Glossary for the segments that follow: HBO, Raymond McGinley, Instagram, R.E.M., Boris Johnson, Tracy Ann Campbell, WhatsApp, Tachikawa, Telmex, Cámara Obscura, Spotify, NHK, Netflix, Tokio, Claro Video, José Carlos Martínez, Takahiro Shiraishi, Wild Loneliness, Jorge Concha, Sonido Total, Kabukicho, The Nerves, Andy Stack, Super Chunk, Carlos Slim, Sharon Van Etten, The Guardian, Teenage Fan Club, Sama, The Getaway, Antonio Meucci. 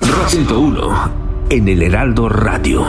Rock 101 en el Heraldo Radio.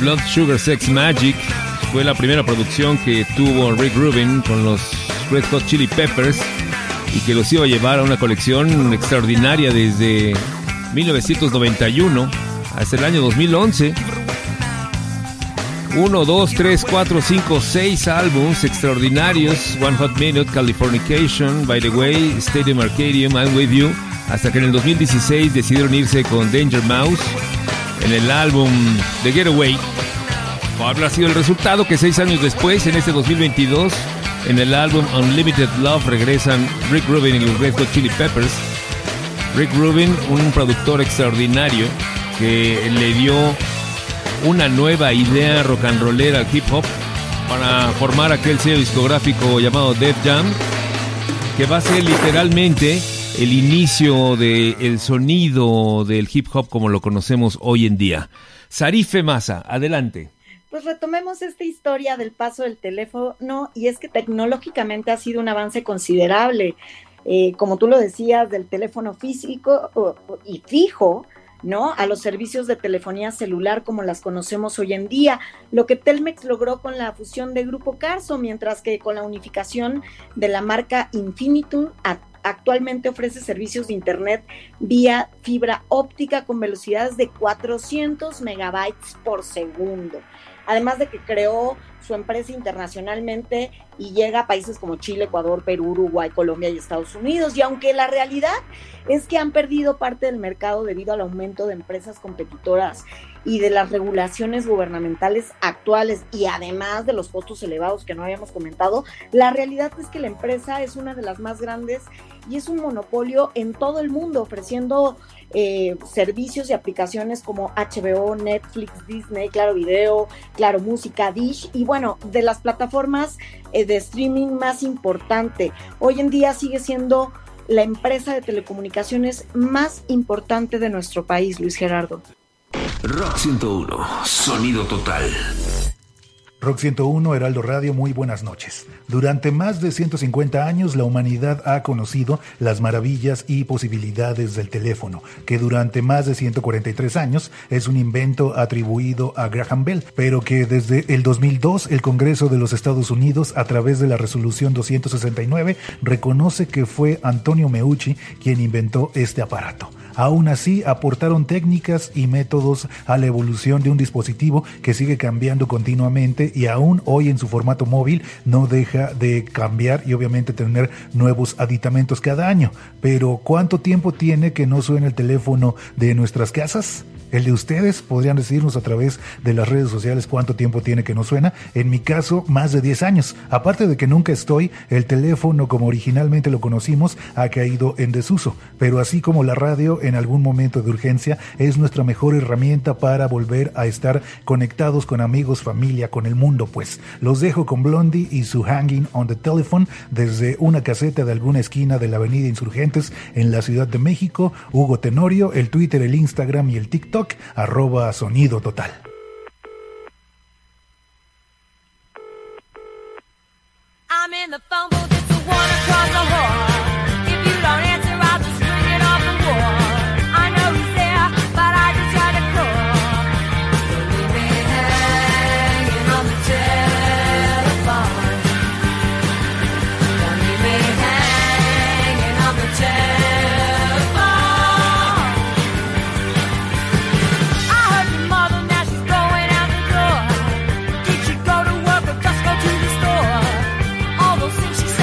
Blood Sugar Sex Magic fue la primera producción que tuvo Rick Rubin con los Red Hot Chili Peppers y que los iba a llevar a una colección extraordinaria desde 1991 hasta el año 2011. 1, 2, 3, 4, 5, 6 álbumes extraordinarios: One Hot Minute, Californication, By the Way, Stadium Arcadium, I'm With You, hasta que en el 2016 decidieron irse con Danger Mouse en el álbum The Getaway. Habrá sido el resultado que 6 años después, en este 2022, en el álbum Unlimited Love regresan Rick Rubin y los Red Hot Chili Peppers Rick Rubin, un productor extraordinario que le dio una nueva idea rock and rollera al hip hop para formar aquel sello discográfico llamado Def Jam, que va a ser literalmente el inicio del sonido del hip hop como lo conocemos hoy en día. Zarife Macías, adelante. Pues retomemos esta historia del paso del teléfono, y es que tecnológicamente ha sido un avance considerable, como tú lo decías, del teléfono físico y fijo, ¿no?, a los servicios de telefonía celular como las conocemos hoy en día, lo que Telmex logró con la fusión de Grupo Carso, mientras que con la unificación de la marca Infinitum actualmente ofrece servicios de internet vía fibra óptica con velocidades de 400 megabytes por segundo. Además de que creó su empresa internacionalmente y llega a países como Chile, Ecuador, Perú, Uruguay, Colombia y Estados Unidos. Y aunque la realidad es que han perdido parte del mercado debido al aumento de empresas competidoras y de las regulaciones gubernamentales actuales, y además de los costos elevados que no habíamos comentado, la realidad es que la empresa es una de las más grandes y es un monopolio en todo el mundo, ofreciendo servicios y aplicaciones como HBO, Netflix, Disney, Claro Video, Claro Música, Dish, y bueno, de las plataformas de streaming más importante. Hoy en día sigue siendo la empresa de telecomunicaciones más importante de nuestro país, Luis Gerardo. Rock 101, Sonido Total. Rock 101, Heraldo Radio, muy buenas noches. Durante más de 150 años, la humanidad ha conocido las maravillas y posibilidades del teléfono, que durante más de 143 años es un invento atribuido a Graham Bell, pero que desde el 2002 el Congreso de los Estados Unidos, a través de la resolución 269, reconoce que fue Antonio Meucci quien inventó este aparato. Aún así, aportaron técnicas y métodos a la evolución de un dispositivo que sigue cambiando continuamente y aún hoy en su formato móvil no deja de cambiar y obviamente tener nuevos aditamentos cada año. Pero ¿cuánto tiempo tiene que no suena el teléfono de nuestras casas? El de ustedes, podrían decirnos a través de las redes sociales cuánto tiempo tiene que no suena. En mi caso, más de 10 años. Aparte de que nunca estoy, el teléfono como originalmente lo conocimos ha caído en desuso. Pero así como la radio en algún momento de urgencia es nuestra mejor herramienta para volver a estar conectados con amigos, familia, con el mundo, pues. Los dejo con Blondie y su Hanging on the Telephone desde una caseta de alguna esquina de la avenida Insurgentes en la Ciudad de México. Hugo Tenorio, el Twitter, el Instagram y el TikTok @ Sonido Total. I'm in the phone booth, it's a one across the hall. If you don't answer, I'll just swing it off the wall. I know he's there, but I just try to call. So we've been hanging on the telephone. Don't leave me hanging on the telephone. She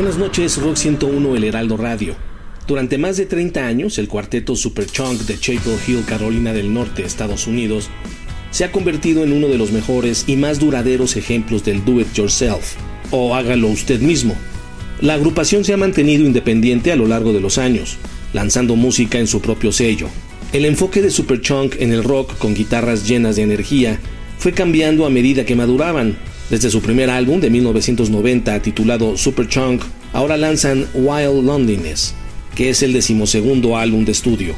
Buenas noches, Rock 101, El Heraldo Radio. Durante más de 30 años, el cuarteto Super Chunk de Chapel Hill, Carolina del Norte, Estados Unidos, se ha convertido en uno de los mejores y más duraderos ejemplos del do it yourself, o hágalo usted mismo. La agrupación se ha mantenido independiente a lo largo de los años, lanzando música en su propio sello. El enfoque de Superchunk en el rock con guitarras llenas de energía fue cambiando a medida que maduraban. Desde su primer álbum de 1990 titulado Superchunk, ahora lanzan Wild Loneliness, que es el 12º álbum de estudio.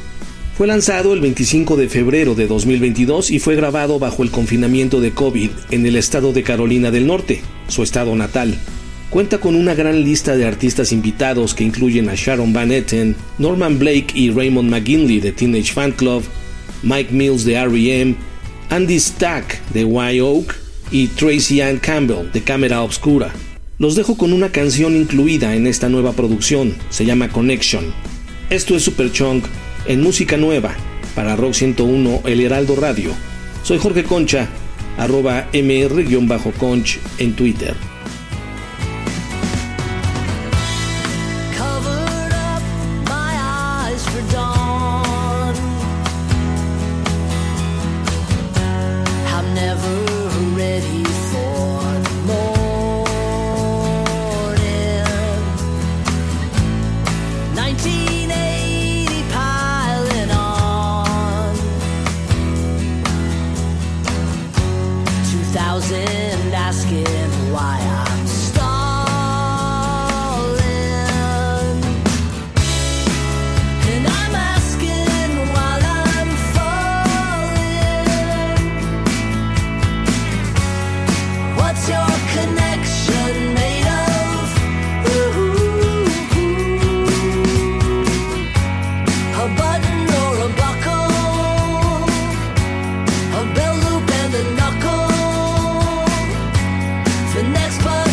Fue lanzado el 25 de febrero de 2022 y fue grabado bajo el confinamiento de COVID en el estado de Carolina del Norte, su estado natal. Cuenta con una gran lista de artistas invitados que incluyen a Sharon Van Etten, Norman Blake y Raymond McGinley de Teenage Fan Club, Mike Mills de R.E.M., Andy Stack de White Oak y Tracy Ann Campbell de Cámara Obscura. Los dejo con una canción incluida en esta nueva producción, se llama Connection. Esto es Superchunk en música nueva para Rock 101 El Heraldo Radio. Soy Jorge Concha, @mr_conch en Twitter. The next button.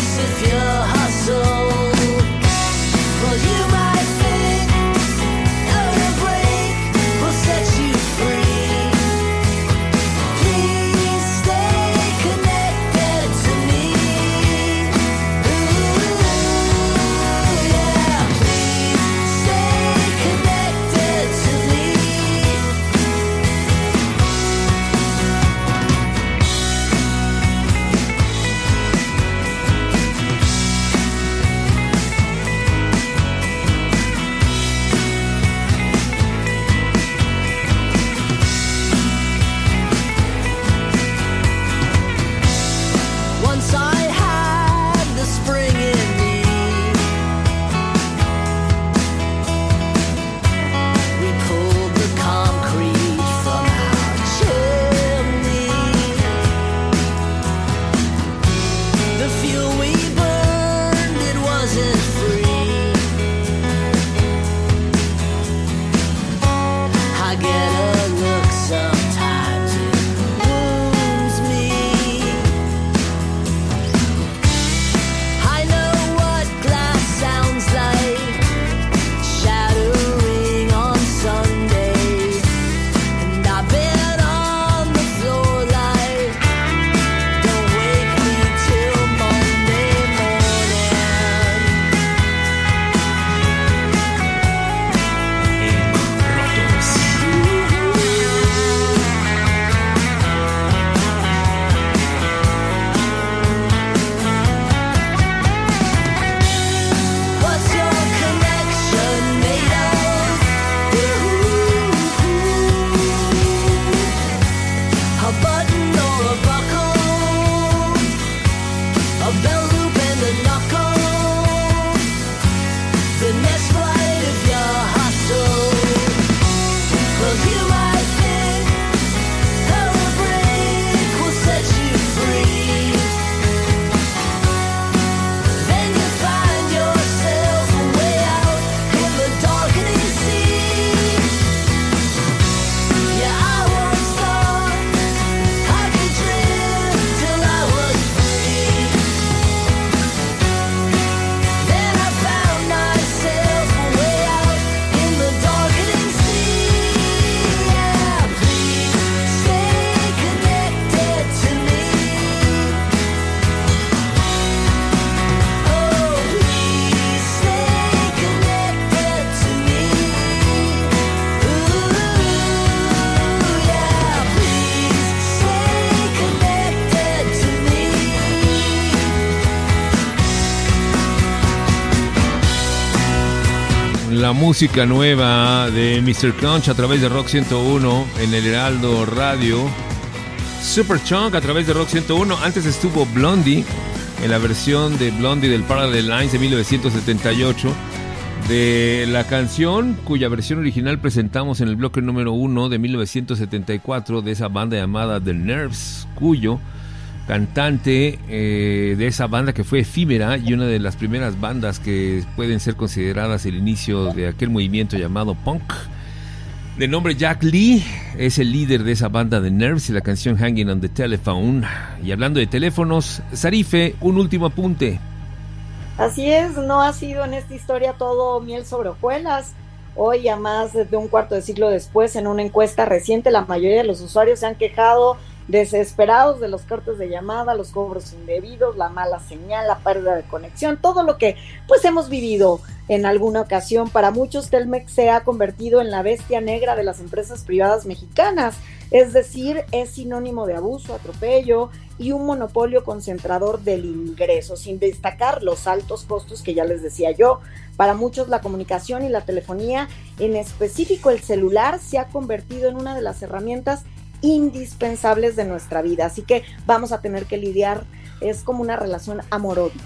la música nueva de Mr. Concha a través de Rock 101 en el Heraldo Radio. Super Chunk a través de Rock 101. Antes estuvo Blondie en la versión de Blondie del Parallel Lines de 1978, de la canción cuya versión original presentamos en el bloque número 1 de 1974 de esa banda llamada The Nerves, cuyo cantante de esa banda que fue efímera y una de las primeras bandas que pueden ser consideradas el inicio de aquel movimiento llamado punk, de nombre Jack Lee, es el líder de esa banda The Nerves y la canción Hanging on the Telephone. Y hablando de teléfonos, Zarife, un último apunte. Así es, no ha sido en esta historia todo miel sobre hojuelas. Hoy, a más de un cuarto de siglo después, en una encuesta reciente, la mayoría de los usuarios se han quejado desesperados de los cortes de llamada, los cobros indebidos, la mala señal, la pérdida de conexión, todo lo que pues hemos vivido en alguna ocasión. Para muchos, Telmex se ha convertido en la bestia negra de las empresas privadas mexicanas, es decir, es sinónimo de abuso, atropello y un monopolio concentrador del ingreso, sin destacar los altos costos que ya les decía yo. Para muchos, la comunicación y la telefonía, en específico el celular, se ha convertido en una de las herramientas indispensables de nuestra vida, así que vamos a tener que lidiar, es como una relación amor-odio.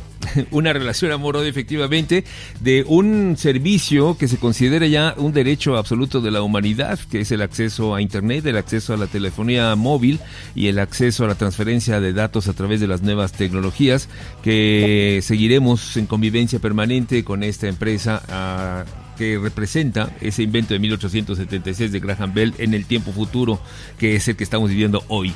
Una relación amor-odio, efectivamente, de un servicio que se considera ya un derecho absoluto de la humanidad, que es el acceso a internet, el acceso a la telefonía móvil y el acceso a la transferencia de datos a través de las nuevas tecnologías, que seguiremos en convivencia permanente con esta empresa que representa ese invento de 1876 de Graham Bell en el tiempo futuro, que es el que estamos viviendo hoy.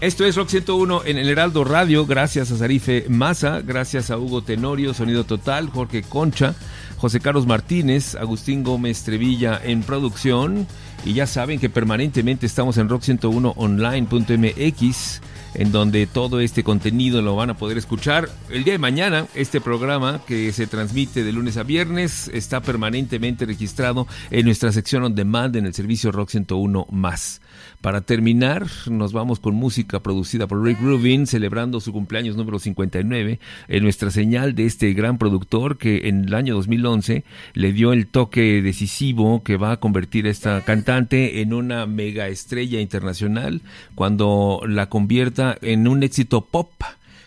Esto es Rock 101 en el Heraldo Radio. Gracias a Zarife Maza, gracias a Hugo Tenorio, Sonido Total, Jorge Concha, José Carlos Martínez, Agustín Gómez Trevilla en producción. Y ya saben que permanentemente estamos en rock101online.mx, en donde todo este contenido lo van a poder escuchar. El día de mañana, este programa que se transmite de lunes a viernes está permanentemente registrado en nuestra sección On Demand en el servicio Rock 101+. Para terminar, nos vamos con música producida por Rick Rubin, celebrando su cumpleaños número 59, en nuestra señal de este gran productor que en el año 2011 le dio el toque decisivo que va a convertir a esta cantante en una mega estrella internacional, cuando la convierta en un éxito pop,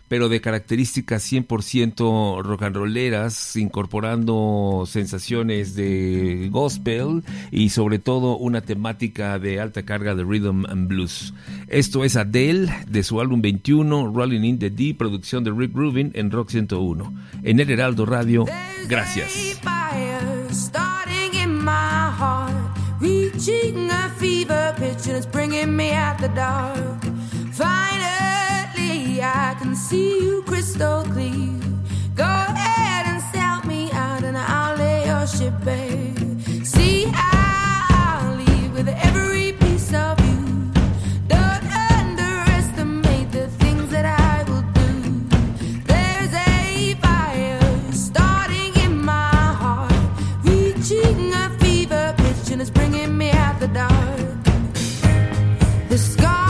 pero de características 100% rock and rolleras, incorporando sensaciones de gospel y sobre todo una temática de alta carga de rhythm and blues. Esto es Adele, de su álbum 21, Rolling in the Deep, producción de Rick Rubin, en Rock 101. En el Heraldo Radio, gracias. Finally, I can see you crystal clear. Go ahead and sell me out and I'll lay your ship bare. See, I'll leave with every piece of you. Don't underestimate the things that I will do. There's a fire starting in my heart, reaching a fever pitch and it's bringing me out the dark. The sky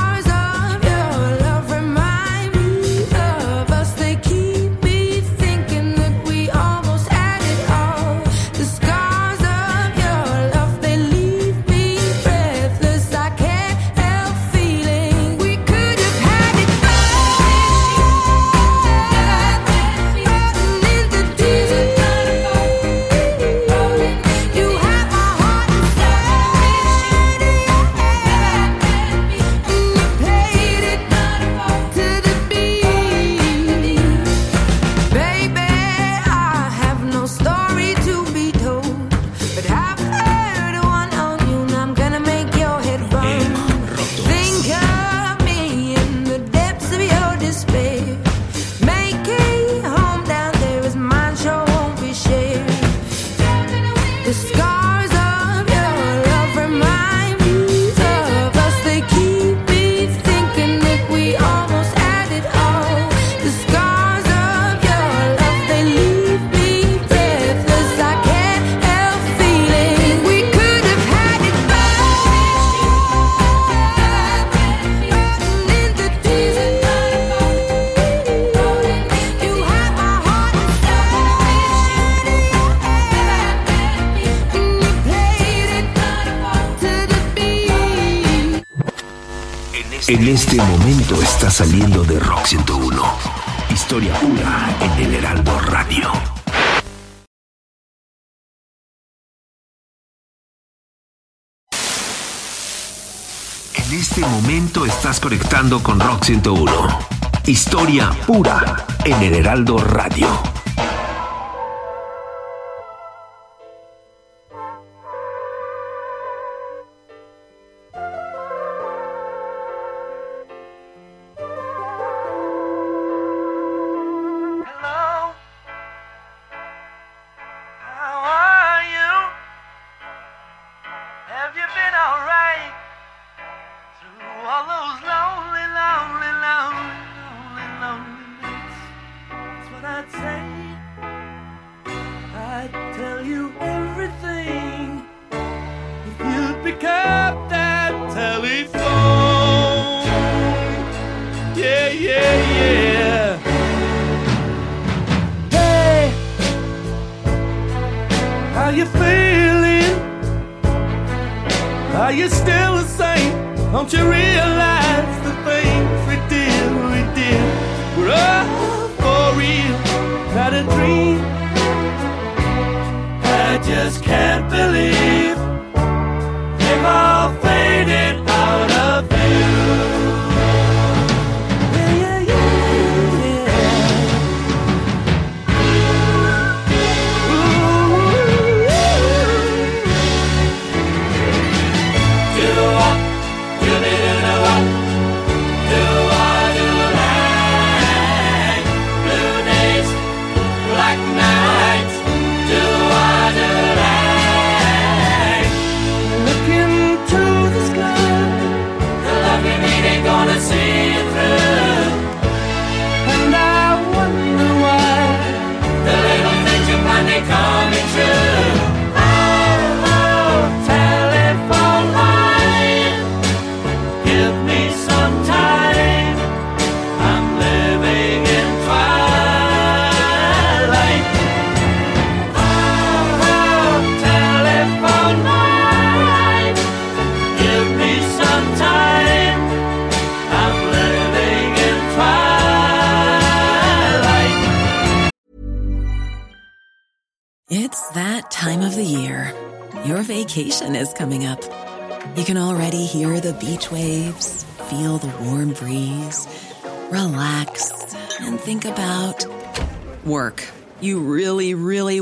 En este momento está saliendo de Rock 101. Historia pura en el Heraldo Radio. En este momento estás conectando con Rock 101. Historia pura en el Heraldo Radio. Is coming up. You can already hear the beach waves, feel the warm breeze, relax, and think about work. You really, really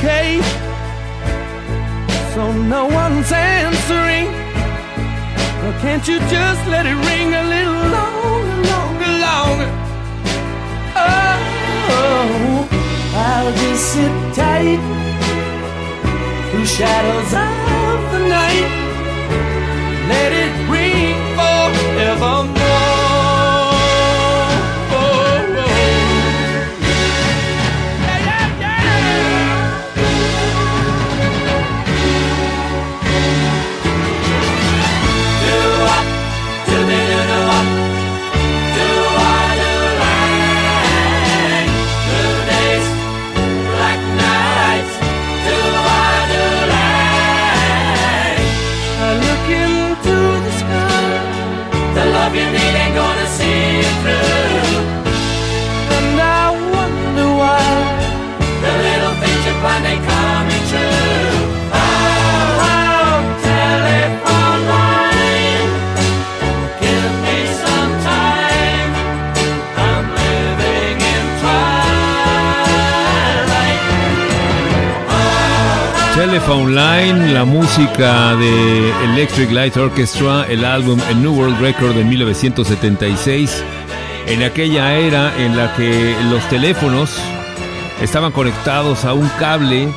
Okay, so no one's answering. Well, can't you just let it ring a little longer, longer, longer? Oh, I'll just sit tight through shadows of the night. Let it ring forevermore. Telephone Line, la música de Electric Light Orchestra, el álbum A New World Record de 1976, en aquella era en la que los teléfonos estaban conectados a un cable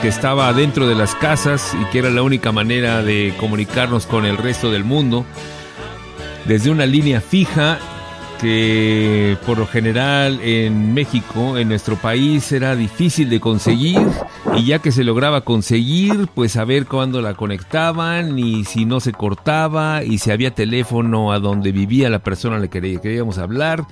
que estaba adentro de las casas y que era la única manera de comunicarnos con el resto del mundo, desde una línea fija que por lo general en México, en nuestro país, era difícil de conseguir, y ya que se lograba conseguir, pues a ver cuándo la conectaban y si no se cortaba y si había teléfono a donde vivía la persona a la que queríamos hablar,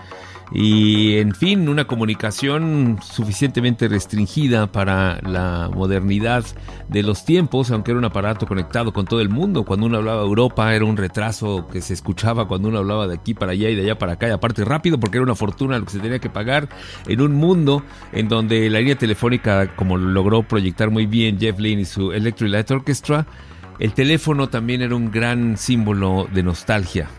y en fin, una comunicación suficientemente restringida para la modernidad de los tiempos, aunque era un aparato conectado con todo el mundo. Cuando uno hablaba de Europa era un retraso que se escuchaba cuando uno hablaba de aquí para allá y de allá para acá, y aparte rápido, porque era una fortuna lo que se tenía que pagar en un mundo en donde la línea telefónica, como logró proyectar muy bien Jeff Lynne y su Electric Light Orchestra, el teléfono también era un gran símbolo de nostalgia.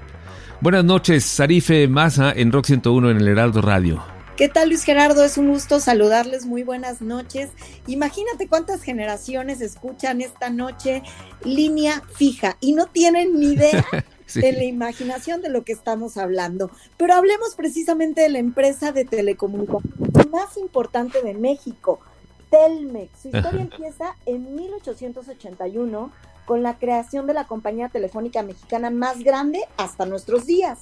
Buenas noches, Zarife Maza en Rock 101 en el Heraldo Radio. ¿Qué tal, Luis Gerardo? Es un gusto saludarles, muy buenas noches. Imagínate cuántas generaciones escuchan esta noche línea fija y no tienen ni idea sí, de la imaginación de lo que estamos hablando. Pero hablemos precisamente de la empresa de telecomunicaciones más importante de México, Telmex. Su historia empieza en 1881, con la creación de la compañía telefónica mexicana más grande hasta nuestros días.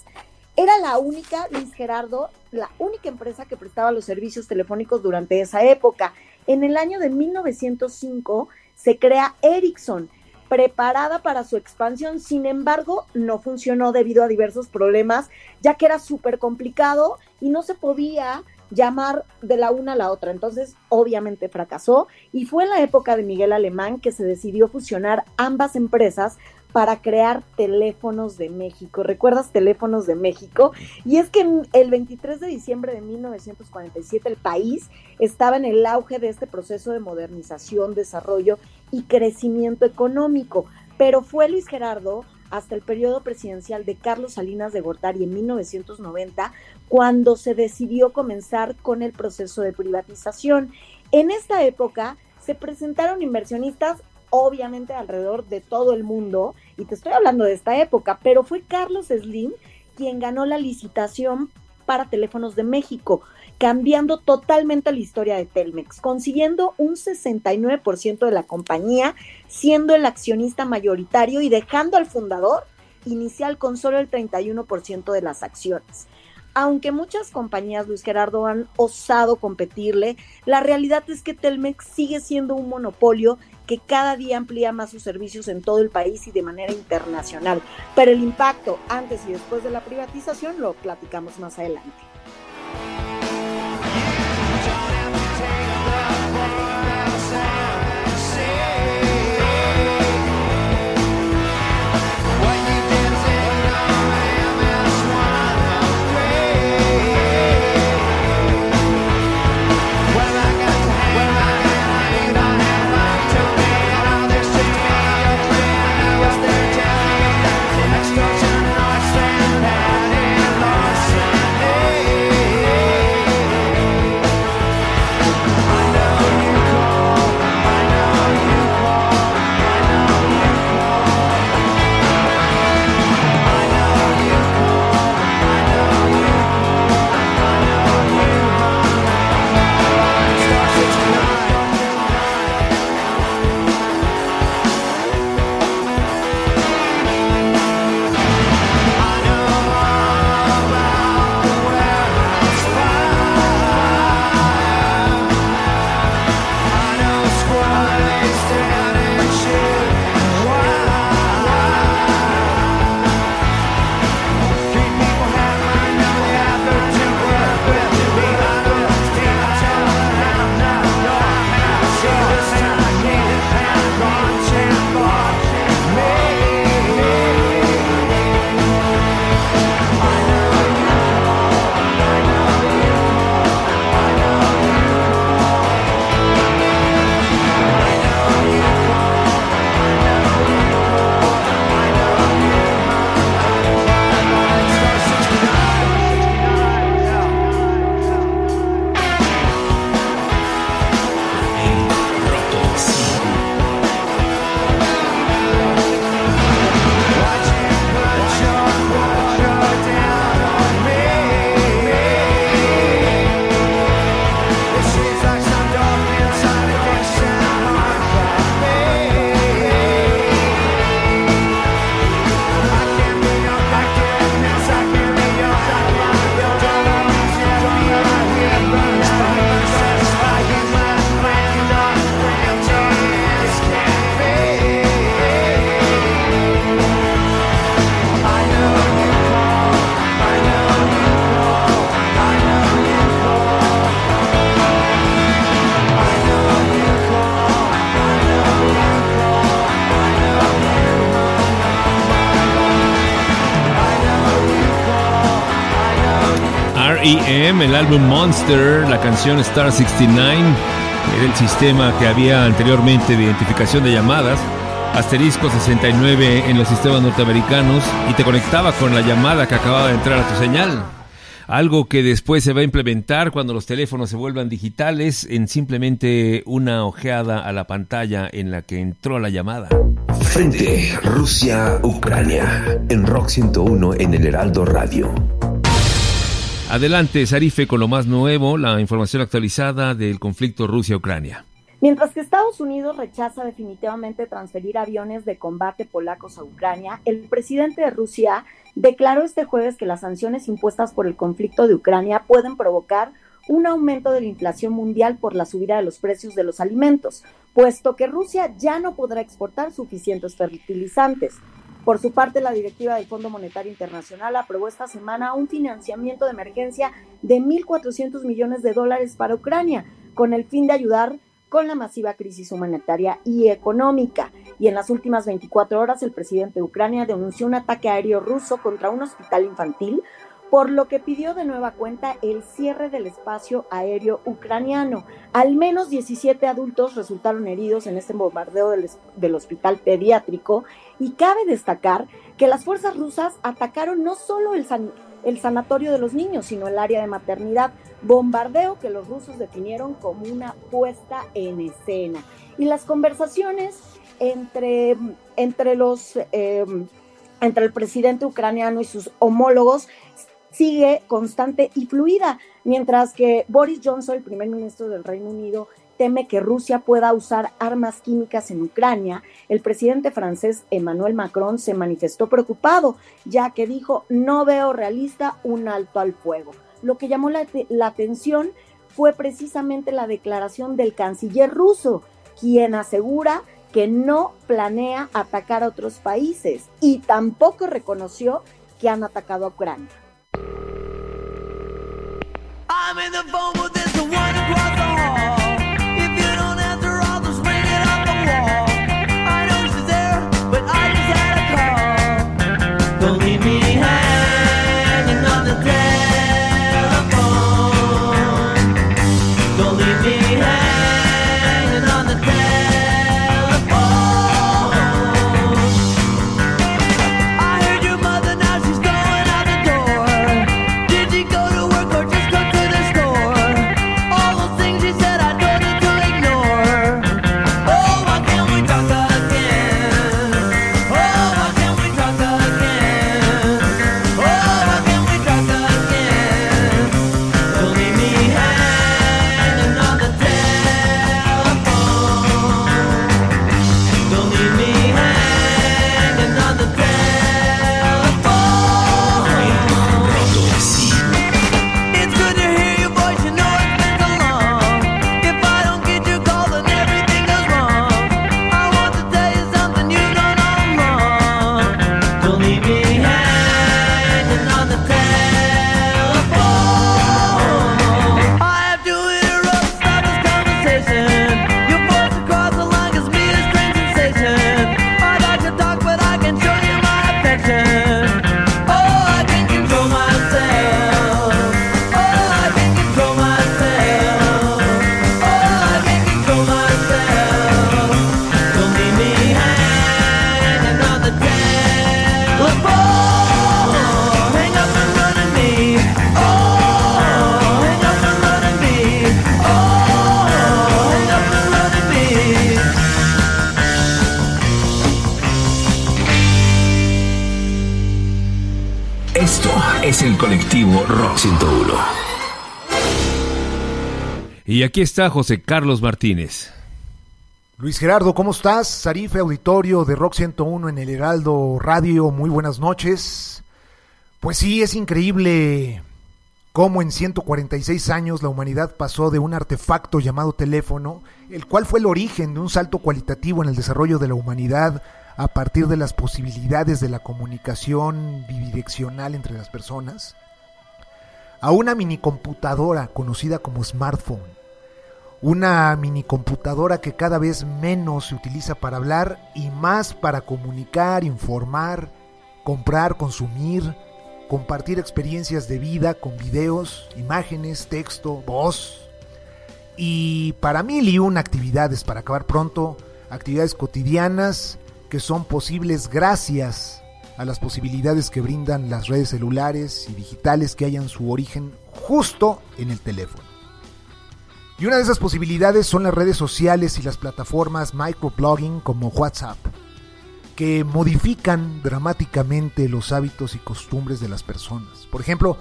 Era la única, Luis Gerardo, la única empresa que prestaba los servicios telefónicos durante esa época. En el año de 1905 se crea Ericsson, preparada para su expansión. Sin embargo, no funcionó debido a diversos problemas, ya que era súper complicado y no se podía llamar de la una a la otra, entonces obviamente fracasó, y fue en la época de Miguel Alemán que se decidió fusionar ambas empresas para crear Teléfonos de México. ¿Recuerdas Teléfonos de México? Y es que el 23 de diciembre de 1947 el país estaba en el auge de este proceso de modernización, desarrollo y crecimiento económico, pero fue, Luis Gerardo, hasta el periodo presidencial de Carlos Salinas de Gortari en 1990, cuando se decidió comenzar con el proceso de privatización. En esta época se presentaron inversionistas, obviamente, alrededor de todo el mundo, y te estoy hablando de esta época, pero fue Carlos Slim quien ganó la licitación para Teléfonos de México, cambiando totalmente la historia de Telmex, consiguiendo un 69% de la compañía, siendo el accionista mayoritario y dejando al fundador inicial con solo el 31% de las acciones. Aunque muchas compañías, Luis Gerardo, han osado competirle, la realidad es que Telmex sigue siendo un monopolio que cada día amplía más sus servicios en todo el país y de manera internacional. Pero el impacto antes y después de la privatización lo platicamos más adelante. Hey! A.M., el álbum Monster, la canción Star 69, era el sistema que había anteriormente de identificación de llamadas, asterisco 69 en los sistemas norteamericanos, y te conectaba con la llamada que acababa de entrar a tu señal. Algo que después se va a implementar cuando los teléfonos se vuelvan digitales, en simplemente una ojeada a la pantalla en la que entró la llamada. Frente Rusia-Ucrania, en Rock 101 en el Heraldo Radio. Adelante, Zarife, con lo más nuevo, la información actualizada del conflicto Rusia-Ucrania. Mientras que Estados Unidos rechaza definitivamente transferir aviones de combate polacos a Ucrania, el presidente de Rusia declaró este jueves que las sanciones impuestas por el conflicto de Ucrania pueden provocar un aumento de la inflación mundial por la subida de los precios de los alimentos, puesto que Rusia ya no podrá exportar suficientes fertilizantes. Por su parte, la directiva del Fondo Monetario Internacional aprobó esta semana un financiamiento de emergencia de $1,400 millones para Ucrania, con el fin de ayudar con la masiva crisis humanitaria y económica. Y en las últimas 24 horas, el presidente de Ucrania denunció un ataque aéreo ruso contra un hospital infantil, por lo que pidió de nueva cuenta el cierre del espacio aéreo ucraniano. Al menos 17 adultos resultaron heridos en este bombardeo del hospital pediátrico, y cabe destacar que las fuerzas rusas atacaron no solo el sanatorio de los niños, sino el área de maternidad, bombardeo que los rusos definieron como una puesta en escena. Y las conversaciones entre el presidente ucraniano y sus homólogos sigue constante y fluida, mientras que Boris Johnson, el primer ministro del Reino Unido, teme que Rusia pueda usar armas químicas en Ucrania. El presidente francés Emmanuel Macron se manifestó preocupado, ya que dijo: no veo realista un alto al fuego. Lo que llamó la atención fue precisamente la declaración del canciller ruso, quien asegura que no planea atacar a otros países, y tampoco reconoció que han atacado a Ucrania. I'm in the phone, but there's the one across the hall. If you don't answer, I'll just ring it off the wall. I know she's there, but I just had a call. Don't leave me hanging on the telephone. Don't leave me hanging on the telephone. I heard your mother, now she's going out the door. Did she go to work or just go to the store? All those things she said I told her to ignore. Oh, why can't we talk again? Oh, why can't we talk again? Oh, why can't we talk again? Don't leave me hanging on the telephone. Don't leave me hanging on the telephone. It's good to hear your voice, you know it's been so long. If I don't get your call, then everything goes wrong. I want to tell you something you've known all along. Don't leave me hanging on the telephone. I have to interrupt, stop this conversation. Your voice across the line gives me a strange sensation. I'd like to talk, but I can show you my affection. Oh, I can control myself. Oh, I can control myself. Oh, I can control myself. Don't leave me hanging on the telephone. Hang up and run at me. Oh, hang up and run at me. Oh, hang up and run at me. Esto es el colectivo Rock 101. Y aquí está José Carlos Martínez. Luis Gerardo, ¿cómo estás? Zarife, auditorio de Rock 101 en el Heraldo Radio, muy buenas noches. Pues sí, es increíble cómo en 146 años la humanidad pasó de un artefacto llamado teléfono, el cual fue el origen de un salto cualitativo en el desarrollo de la humanidad a partir de las posibilidades de la comunicación bidireccional entre las personas, a una minicomputadora conocida como smartphone. Una minicomputadora que cada vez menos se utiliza para hablar y más para comunicar, informar, comprar, consumir, compartir experiencias de vida con videos, imágenes, texto, voz y para mil y una actividades para acabar pronto, actividades cotidianas que son posibles gracias a las posibilidades que brindan las redes celulares y digitales que hallan su origen justo en el teléfono. Y una de esas posibilidades son las redes sociales y las plataformas microblogging como WhatsApp, que modifican dramáticamente los hábitos y costumbres de las personas. Por ejemplo,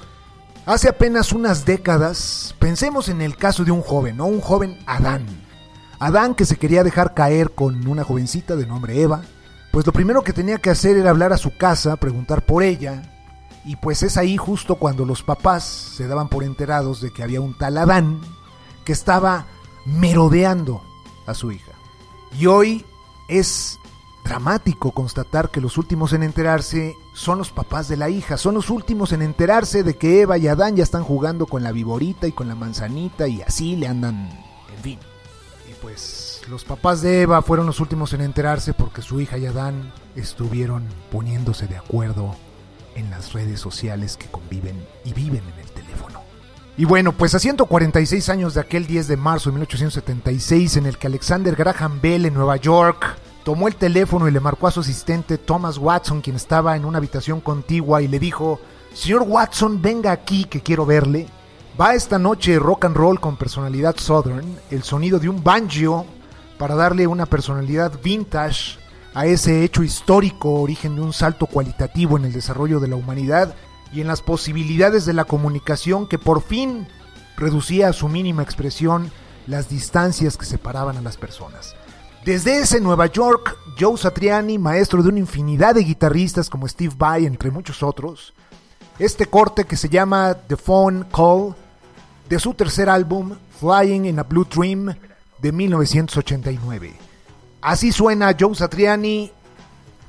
hace apenas unas décadas, pensemos en el caso de un joven, ¿no? Un joven Adán. Adán que se quería dejar caer con una jovencita de nombre Eva, pues lo primero que tenía que hacer era hablar a su casa, preguntar por ella, y pues es ahí justo cuando los papás se daban por enterados de que había un tal Adán que estaba merodeando a su hija. Y hoy es dramático constatar que los últimos en enterarse son los papás de la hija, son los últimos en enterarse de que Eva y Adán ya están jugando con la viborita y con la manzanita y así le andan, en fin. Y pues los papás de Eva fueron los últimos en enterarse porque su hija y Adán estuvieron poniéndose de acuerdo en las redes sociales que conviven y viven en el teléfono. Y bueno, pues a 146 años de aquel 10 de marzo de 1876 en el que Alexander Graham Bell en Nueva York tomó el teléfono y le marcó a su asistente Thomas Watson, quien estaba en una habitación contigua, y le dijo: «Señor Watson, venga aquí que quiero verle. Va esta noche rock and roll con personalidad southern, el sonido de un banjo para darle una personalidad vintage a ese hecho histórico, origen de un salto cualitativo en el desarrollo de la humanidad y en las posibilidades de la comunicación que por fin reducía a su mínima expresión las distancias que separaban a las personas». Desde ese Nueva York, Joe Satriani, maestro de una infinidad de guitarristas como Steve Vai, entre muchos otros, este corte que se llama The Phone Call, de su tercer álbum, Flying in a Blue Dream, de 1989. Así suena Joe Satriani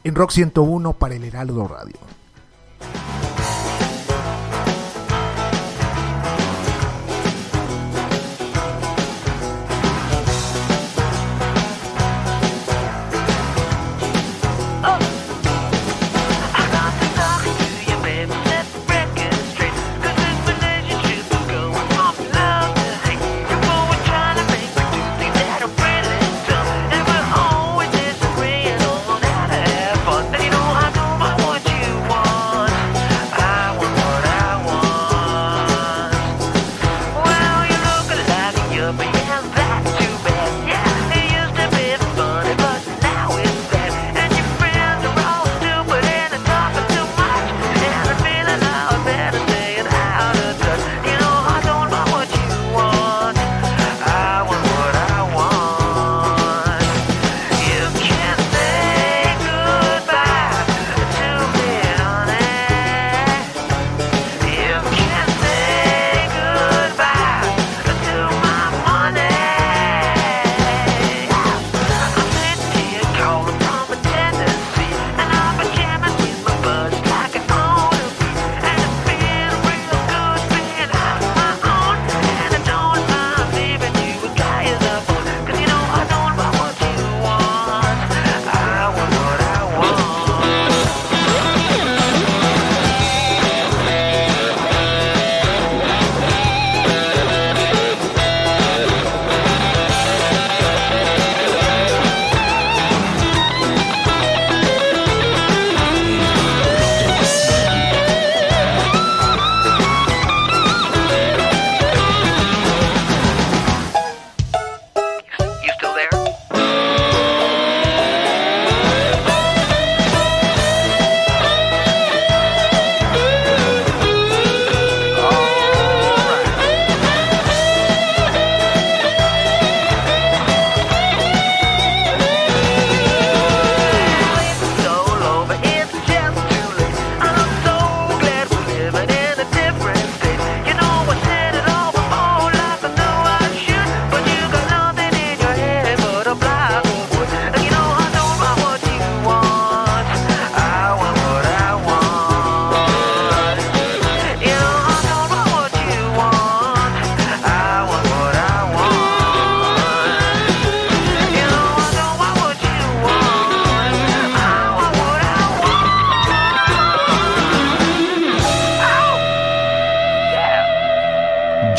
en Rock 101 para el Heraldo Radio.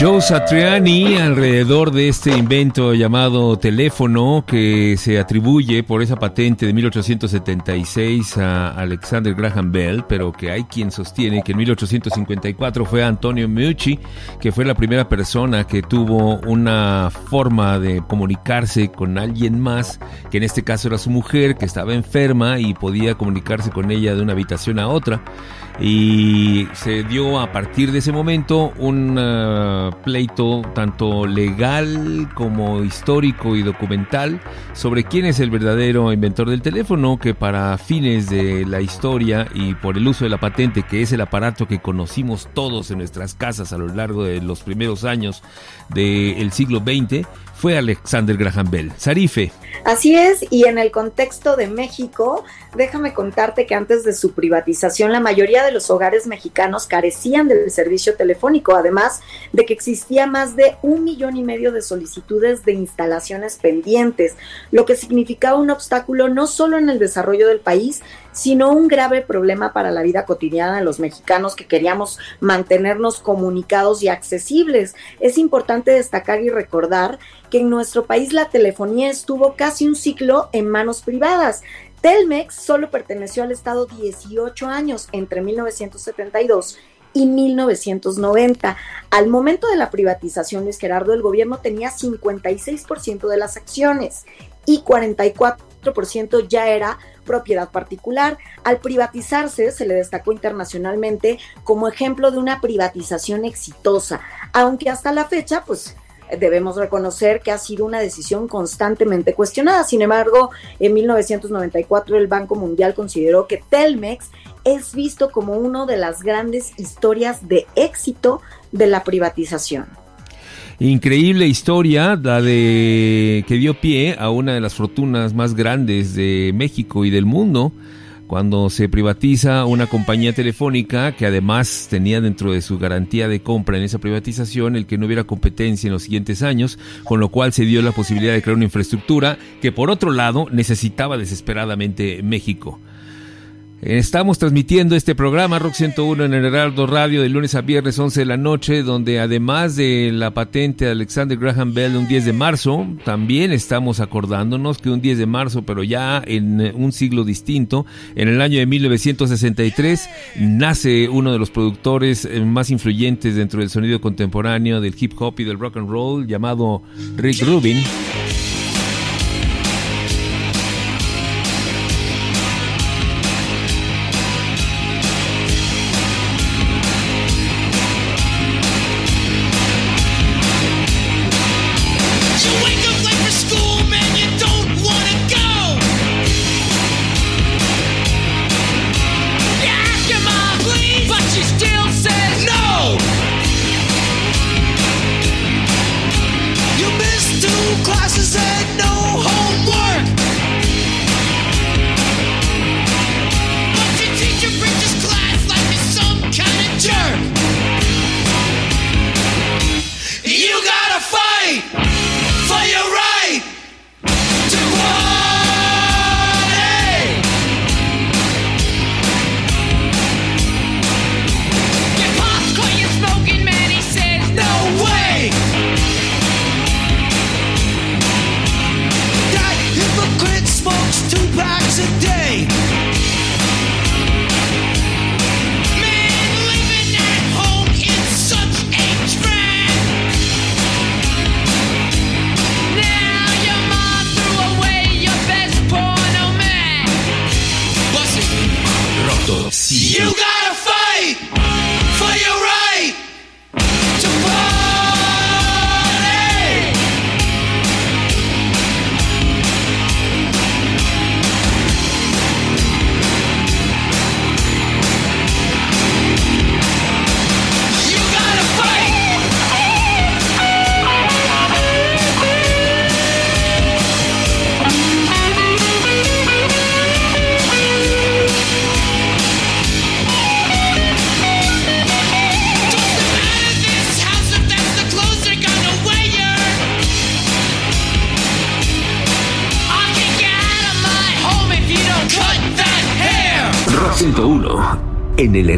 Joe Satriani alrededor de este invento llamado teléfono, que se atribuye por esa patente de 1876 a Alexander Graham Bell, pero que hay quien sostiene que en 1854 fue Antonio Meucci, que fue la primera persona que tuvo una forma de comunicarse con alguien más, que en este caso era su mujer, que estaba enferma y podía comunicarse con ella de una habitación a otra. Y se dio a partir de ese momento un pleito tanto legal como histórico y documental sobre quién es el verdadero inventor del teléfono, que para fines de la historia y por el uso de la patente, que es el aparato que conocimos todos en nuestras casas a lo largo de los primeros años del siglo XX, fue Alexander Graham Bell. Zarife. Así es, y en el contexto de México, déjame contarte que antes de su privatización, la mayoría de los hogares mexicanos carecían del servicio telefónico, además de que existía más de 1,5 millones de solicitudes de instalaciones pendientes, lo que significaba un obstáculo no solo en el desarrollo del país, sino un grave problema para la vida cotidiana de los mexicanos que queríamos mantenernos comunicados y accesibles. Es importante destacar y recordar que en nuestro país la telefonía estuvo casi un siglo en manos privadas. Telmex solo perteneció al Estado 18 años, entre 1972 y 1990. Al momento de la privatización, Luis Gerardo, el gobierno tenía 56% de las acciones y 44% ya era propiedad particular. Al privatizarse, se le destacó internacionalmente como ejemplo de una privatización exitosa, aunque hasta la fecha, pues, debemos reconocer que ha sido una decisión constantemente cuestionada. Sin embargo, en 1994 el Banco Mundial consideró que Telmex es visto como una de las grandes historias de éxito de la privatización. Increíble historia, la de que dio pie a una de las fortunas más grandes de México y del mundo, cuando se privatiza una compañía telefónica que además tenía dentro de su garantía de compra en esa privatización el que no hubiera competencia en los siguientes años, con lo cual se dio la posibilidad de crear una infraestructura que por otro lado necesitaba desesperadamente México. Estamos transmitiendo este programa Rock 101 en el Heraldo Radio de lunes a viernes 11 de la noche, donde además de la patente de Alexander Graham Bell de un 10 de marzo, también estamos acordándonos que un 10 de marzo, pero ya en un siglo distinto, en el año de 1963, nace uno de los productores más influyentes dentro del sonido contemporáneo, del hip hop y del rock and roll, llamado Rick Rubin. En el